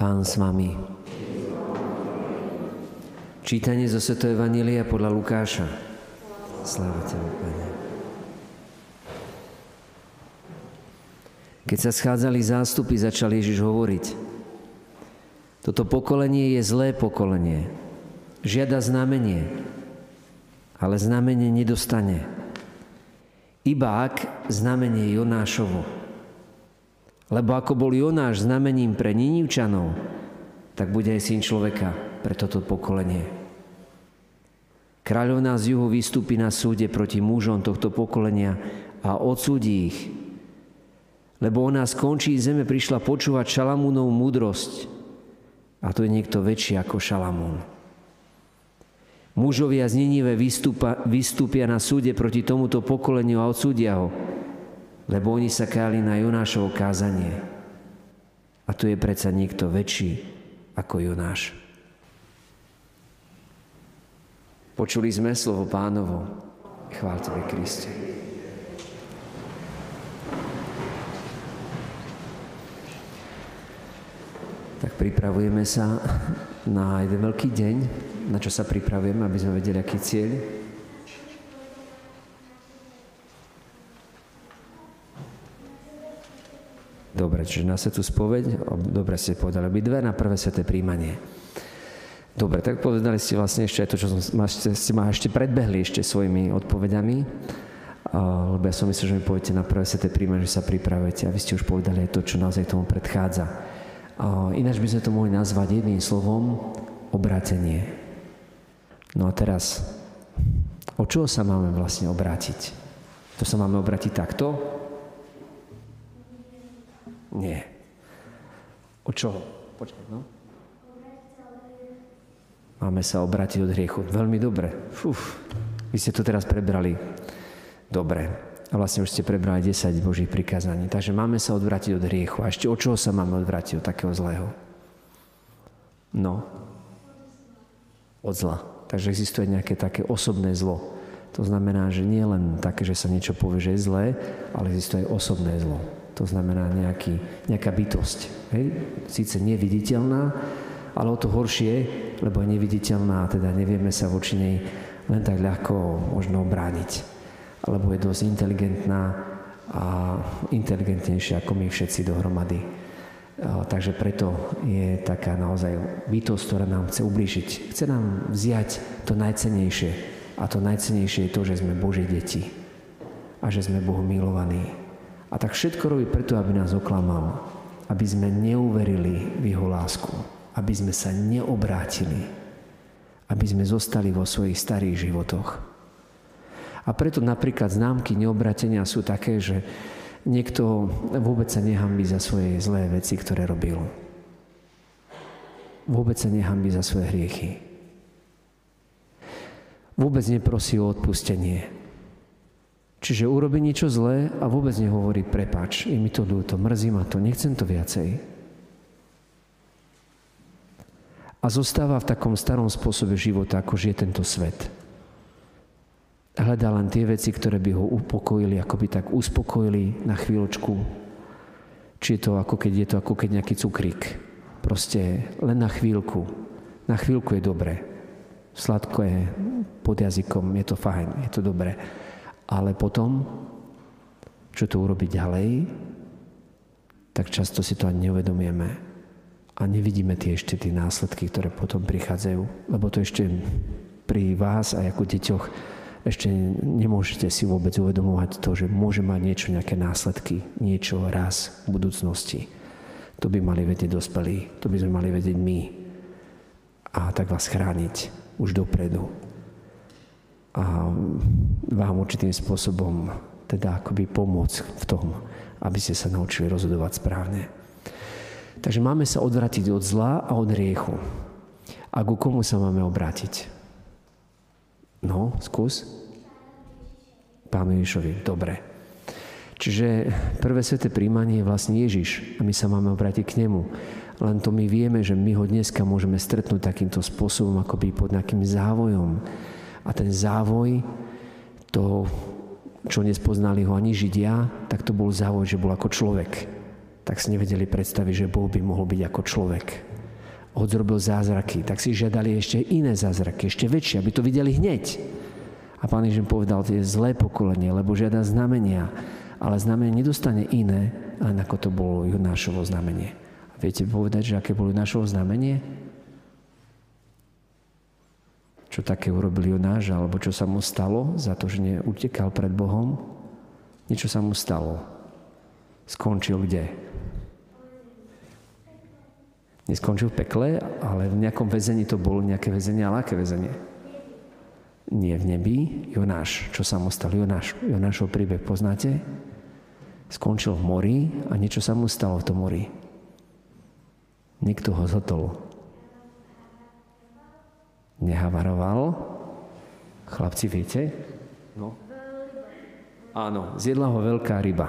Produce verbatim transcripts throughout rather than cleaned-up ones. Pán s vami. Čítanie zo Svetého evanjelia podľa Lukáša. Sláva Tebe, Pane. Keď sa schádzali zástupy, začal Ježiš hovoriť. Toto pokolenie je zlé pokolenie. Žiada znamenie, ale znamenie nedostane. Iba ak znamenie Jonášovo. Lebo ako bol Jonáš znamením pre Ninivčanov, tak bude aj Syn človeka pre toto pokolenie. Kráľovná z juhu vystúpi na súde proti mužom tohto pokolenia a odsúdi ich. Lebo ona z končí zeme prišla počúvať Šalamúnovu múdrosť. A to je niekto väčší ako Šalamún. Mužovia z Ninive vystúpa, vystúpia na súde proti tomuto pokoleniu a odsúdia ho. Lebo oni sa káli na Jonášovo kázanie. A tu je predsa niekto väčší ako Jonáš. Počuli sme slovo Pánovo. Chvál Tebe, Kriste. Tak pripravujeme sa na jeden veľký deň. Na čo sa pripravujeme, aby sme vedeli, aký cieľ. Dobre, čiže na svetú spoveď, dobre ste povedali obidve, na prvé sveté príjmanie. Dobre, tak povedali ste vlastne ešte aj to, čo som, ste ma ešte predbehli ešte svojimi odpovedami, lebo ja som myslel, že mi poviete na prvé sveté príjmanie, že sa pripravujete, a vy ste už povedali aj to, čo naozaj tomu predchádza. Ináč by sme to mohli nazvať jedným slovom obrátenie. No a teraz, od čoho sa máme vlastne obrátiť? To sa máme obrátiť takto? Nie. Od čoho? Počkaj, no. Máme sa obrátiť od hriechu. Veľmi dobre. Uf, vy ste to teraz prebrali. Dobre. A vlastne už ste prebrali desať Božích prikázaní. Takže máme sa odvrátiť od hriechu. A ešte od čoho sa máme odvrátiť? Od takého zlého. No. Od zla. Takže existuje nejaké také osobné zlo. To znamená, že nie len také, že sa niečo povie, že je zlé, ale existuje aj osobné zlo. To znamená nejaký, nejaká bytosť. Hej? Síce neviditeľná, ale o to horšie, lebo je neviditeľná, teda nevieme sa voči nej len tak ľahko možno obrániť. Alebo je dosť inteligentná a inteligentnejšia ako my všetci dohromady. A takže preto je taká naozaj bytosť, ktorá nám chce ublížiť. Chce nám vziať to najcennejšie. A to najcennejšie je to, že sme Božie deti. A že sme Bohu milovaní. A tak všetko robí preto, aby nás oklamal. Aby sme neuverili v jeho lásku. Aby sme sa neobrátili. Aby sme zostali vo svojich starých životoch. A preto napríklad známky neobratenia sú také, že niekto vôbec sa nehanbí za svoje zlé veci, ktoré robil. Vôbec sa nehanbí za svoje hriechy. Vôbec neprosí o odpustenie. Čiže urobí niečo zlé a vôbec nehovorí prepáč, je mi to ľúto, mrzí ma to, nechcem to viacej. A zostáva v takom starom spôsobe života, ako žije tento svet. Hľadá len tie veci, ktoré by ho upokojili, ako by tak uspokojili na chvíľočku. Či je to ako keď je to ako keď nejaký cukrík. Proste len na chvíľku. Na chvíľku je dobre. Sladko je pod jazykom, je to fajn, je to dobre. Ale potom, čo to urobiť ďalej, tak často si to ani neuvedomujeme. A nevidíme tie ešte tie následky, ktoré potom prichádzajú. Lebo to ešte pri vás a ako deťoch ešte nemôžete si vôbec uvedomovať to, že môže mať niečo, nejaké následky, niečo raz v budúcnosti. To by mali vedieť dospelí, to by sme mali vedieť my. A tak vás chrániť už dopredu. A vám určitým spôsobom teda akoby pomôcť v tom, aby ste sa naučili rozhodovať správne. Takže máme sa odvrátiť od zla a od hriechu. A ku komu sa máme obrátiť? No, skús. Pánu Ježišovi, dobre. Čiže prvé sveté príjmanie je vlastne Ježiš a my sa máme obrátiť k nemu. Len to my vieme, že my ho dneska môžeme stretnúť takýmto spôsobom, akoby pod nejakým závojom. A ten závoj, to, čo nespoznali ho ani Židia, tak to bol závoj, že bol ako človek. tak si nevedeli predstaviť, že Boh by mohol byť ako človek. Odrobil zázraky, tak si žiadali ešte iné zázraky, ešte väčšie, aby to videli hneď. A Pán Ježiš povedal, to je zlé pokolenie, lebo žiada znamenia, ale znamenie nedostane iné, ako to bolo Jonášovo znamenie. A viete povedať, že aké bolo Jonášovo znamenie? Čo také urobil Jonáš, alebo čo sa mu stalo za to, že neutekal pred Bohom? Niečo sa mu stalo. Skončil kde? Neskončil v pekle, ale v nejakom väzení to bolo, nejaké väzenie, ale aké väzenie? Nie v nebi. Jonáš, čo sa mu stalo? Jonáš, Jonášov príbeh poznáte? Skončil v mori a niečo sa mu stalo v tom mori. Niekto ho zotol. Nehavaroval. Chlapci, viete? No. Áno, zjedla ho veľká ryba.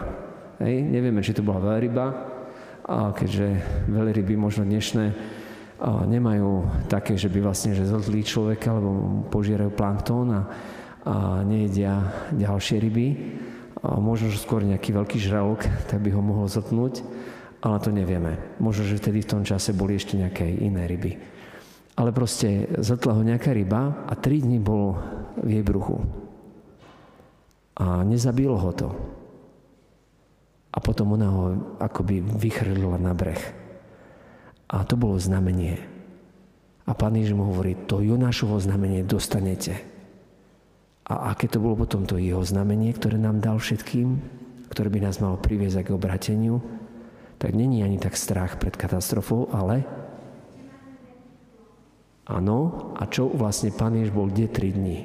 Hej, nevieme, či to bola veľká ryba, a keďže veľryby možno dnešné nemajú také, že by vlastne že zltlí človeka, lebo požierajú planktón a, a nejedia ďalšie ryby. A možno, že skôr nejaký veľký žralok, tak by ho mohol zltnúť, ale to nevieme. Možno, že vtedy v tom čase boli ešte nejaké iné ryby. Ale proste zltla ho nejaká ryba a tri dni bol v jej bruchu. A nezabilo ho to. A potom ona ho akoby vychrlila na breh. A to bolo znamenie. A Pán Ježiš mu hovorí, to Jonášovo znamenie dostanete. A aké to bolo potom to jeho znamenie, ktoré nám dal všetkým, ktoré by nás malo priviesť k obrateniu, tak není ani tak strach pred katastrofou, ale áno. A čo vlastne Pán Ježiš bol kde tri dni?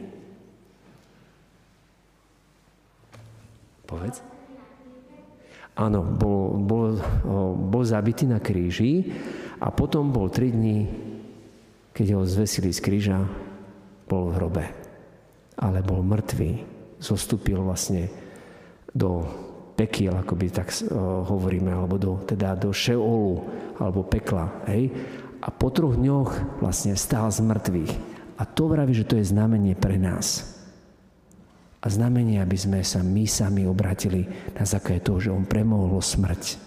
Povedz. Áno, bol, bol, bol zabitý na kríži a potom bol tri dní, keď ho zvesili z kríža, bol v hrobe. Ale bol mŕtvý. Zostúpil vlastne do pekiel, ako by tak hovoríme, alebo do, teda do šeolu, alebo pekla. Hej? A po troch dňoch vlastne vstal z mŕtvych. A to vraví, že to je znamenie pre nás. A znamenie, aby sme sa my sami obratili na základe toho, že on premohol smrť.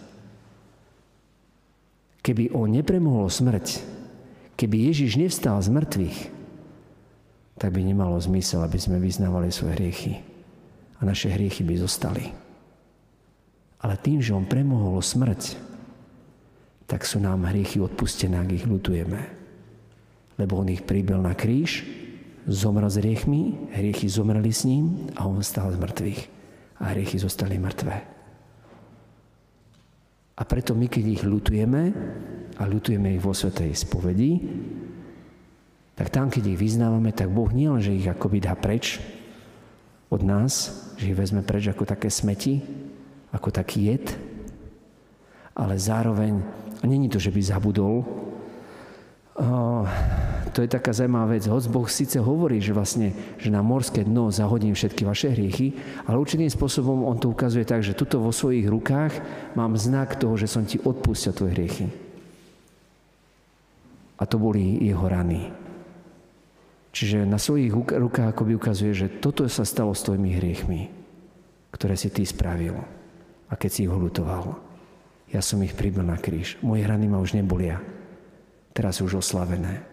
Keby on nepremohol smrť, keby Ježiš nevstal z mŕtvych, tak by nemalo zmysel, aby sme vyznávali svoje hriechy. A naše hriechy by zostali. Ale tým, že on premohol smrť, tak sú nám hriechy odpustené, ak ich ľutujeme. Lebo on ich pribil na kríž, zomrel s hriechmi, hriechy zomreli s ním a on vstal z mŕtvych. A hriechy zostali mŕtve. A preto my, keď ich ľutujeme, a ľutujeme ich vo svätej spovedi, tak tam, keď ich vyznávame, tak Boh nie len, že ich akoby dá preč od nás, že ich vezme preč ako také smeti, ako taký jed, ale zároveň, a není to, že by zabudol, uh, to je taká zaujímavá vec. Hoď Boh síce hovorí, že vlastne, že na morské dno zahodím všetky vaše hriechy, ale určitým spôsobom on to ukazuje tak, že tuto vo svojich rukách mám znak toho, že som ti odpustil tvoje hriechy. A to boli jeho rany. Čiže na svojich rukách akoby ukazuje, že toto sa stalo s tvojimi hriechmi, ktoré si ty spravil a keď si ich holutoval. Ja som ich pribil na kríž. Moje rany ma už nebolia. Teraz sú už oslavené.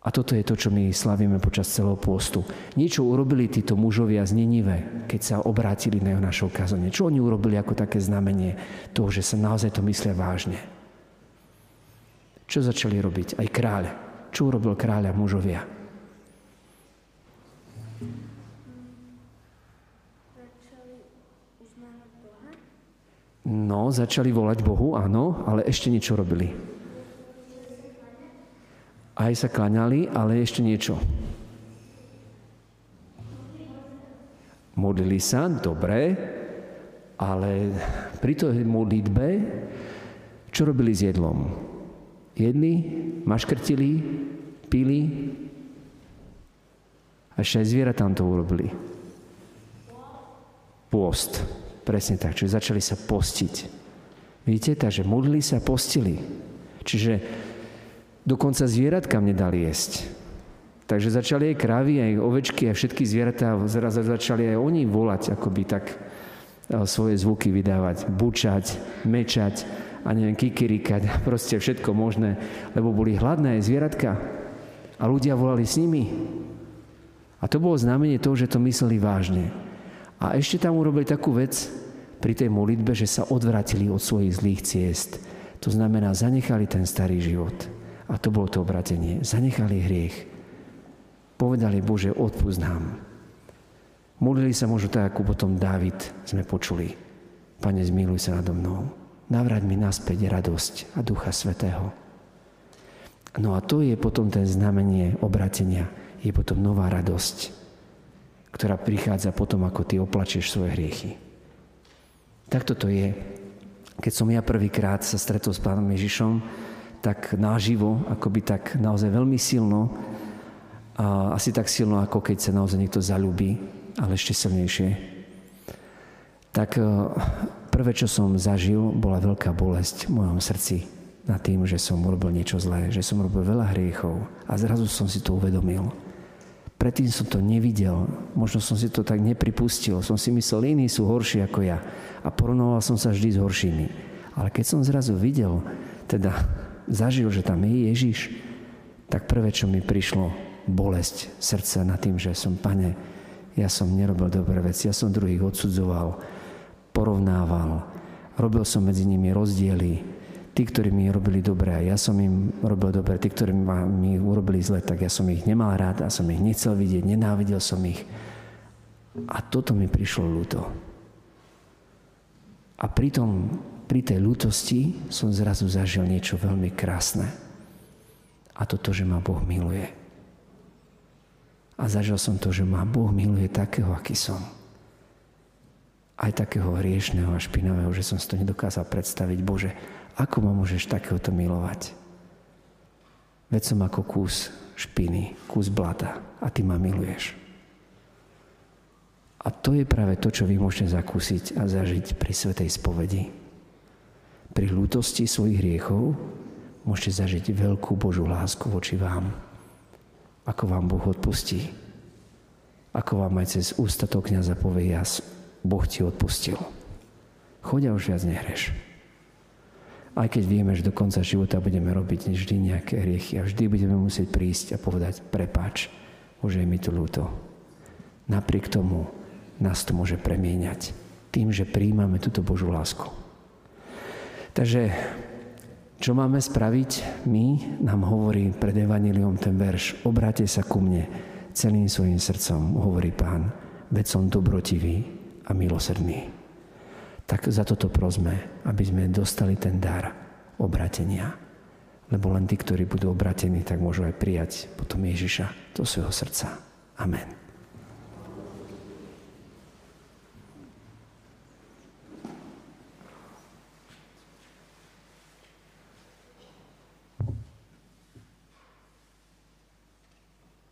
A toto je to, čo my slavíme počas celého pôstu. Niečo urobili títo mužovia z Ninive, keď sa obrátili na Jonášovo kázanie. Čo oni urobili ako také znamenie toho, že sa naozaj to myslia vážne? Čo začali robiť? Aj kráľ. Čo urobil kráľ a mužovia? Začali uznávať Boha? No, začali volať Bohu, áno, ale ešte niečo robili. Aj sa kláňali, ale ešte niečo. Modlili sa, dobre, ale pri tej modlitbe, čo robili s jedlom? Jedli, maškrtili, pili, a ešte aj zvieratám to urobili. Pôst, presne tak, čiže začali sa postiť. Vidíte, takže modlili sa, postili. Čiže dokonca zvieratkám nedali jesť. Takže začali aj krávy, aj ovečky, aj všetky zvieratá, zrazu začali aj oni volať, akoby tak svoje zvuky vydávať, bučať, mečať a neviem, kikirikať, proste všetko možné, lebo boli hladné aj zvieratka a ľudia volali s nimi. A to bolo znamenie toho, že to mysleli vážne. A ešte tam urobili takú vec pri tej modlitbe, že sa odvrátili od svojich zlých ciest. To znamená, zanechali ten starý život. A to bolo to obratenie. Zanechali hriech. Povedali, Bože, odpusť nám. Modlili sa možno tak, ako potom Dávid sme počuli. Pane, zmiluj sa nado mnou. Navráť mi naspäť radosť a Ducha Svätého. No a to je potom ten znamenie obratenia. Je potom nová radosť, ktorá prichádza potom, ako ty oplačieš svoje hriechy. Takto to je. Keď som ja prvýkrát sa stretol s Pánom Ježišom, tak naživo, akoby tak naozaj veľmi silno, a asi tak silno, ako keď sa naozaj niekto zaľúbi, ale ešte silnejšie, tak prvé, čo som zažil, bola veľká bolesť v mojom srdci nad tým, že som urobil niečo zlé, že som robil veľa hriechov a zrazu som si to uvedomil. Predtým som to nevidel, možno som si to tak nepripustil, som si myslel, iní sú horší ako ja a porovnával som sa vždy s horšími. Ale keď som zrazu videl, teda zažil, že tam je Ježiš, tak prvé, čo mi prišlo, bolesť srdca nad tým, že som, Pane, ja som nerobil dobré veci, ja som druhých odsudzoval, porovnával, robil som medzi nimi rozdiely. Tí, ktorí mi robili dobre, ja som im robil dobre. Tí, ktorí mi urobili zle, tak ja som ich nemal rád a som ich nechcel vidieť, nenávidel som ich. A toto mi prišlo ľúto. A pritom, pri tej ľútosti som zrazu zažil niečo veľmi krásne. A to to, že ma Boh miluje. A zažil som to, že ma Boh miluje takého, aký som. Aj takého hriešného a špinavého, že som si to nedokázal predstaviť. Bože, ako ma môžeš takéhoto milovať? Veď som ako kus špiny, kus blata a ty ma miluješ. A to je práve to, čo vy môžete zakúsiť a zažiť pri svätej spovedi. Pri ľútosti svojich hriechov môžete zažiť veľkú Božiu lásku voči vám. Ako vám Boh odpustí. Ako vám aj cez ústa toho kňaza povie, ja, Boh ti odpustil. Choď a už viac nehreš. Aj keď vieme, že do konca života budeme robiť vždy nejaké hriechy a vždy budeme musieť prísť a povedať, prepáč, Bože, je mi to ľúto. Napriek tomu nás to môže premieňať tým, že prijímame túto Božiu lásku. Takže, čo máme spraviť my, nám hovorí pred evanjeliom ten verš, obráte sa ku mne celým svojim srdcom, hovorí Pán, veď som dobrotivý a milosrdný. Tak za toto prosme, aby sme dostali ten dar obratenia. Lebo len tí, ktorí budú obratení, tak môžu aj prijať potom Ježiša do svojho srdca. Amen.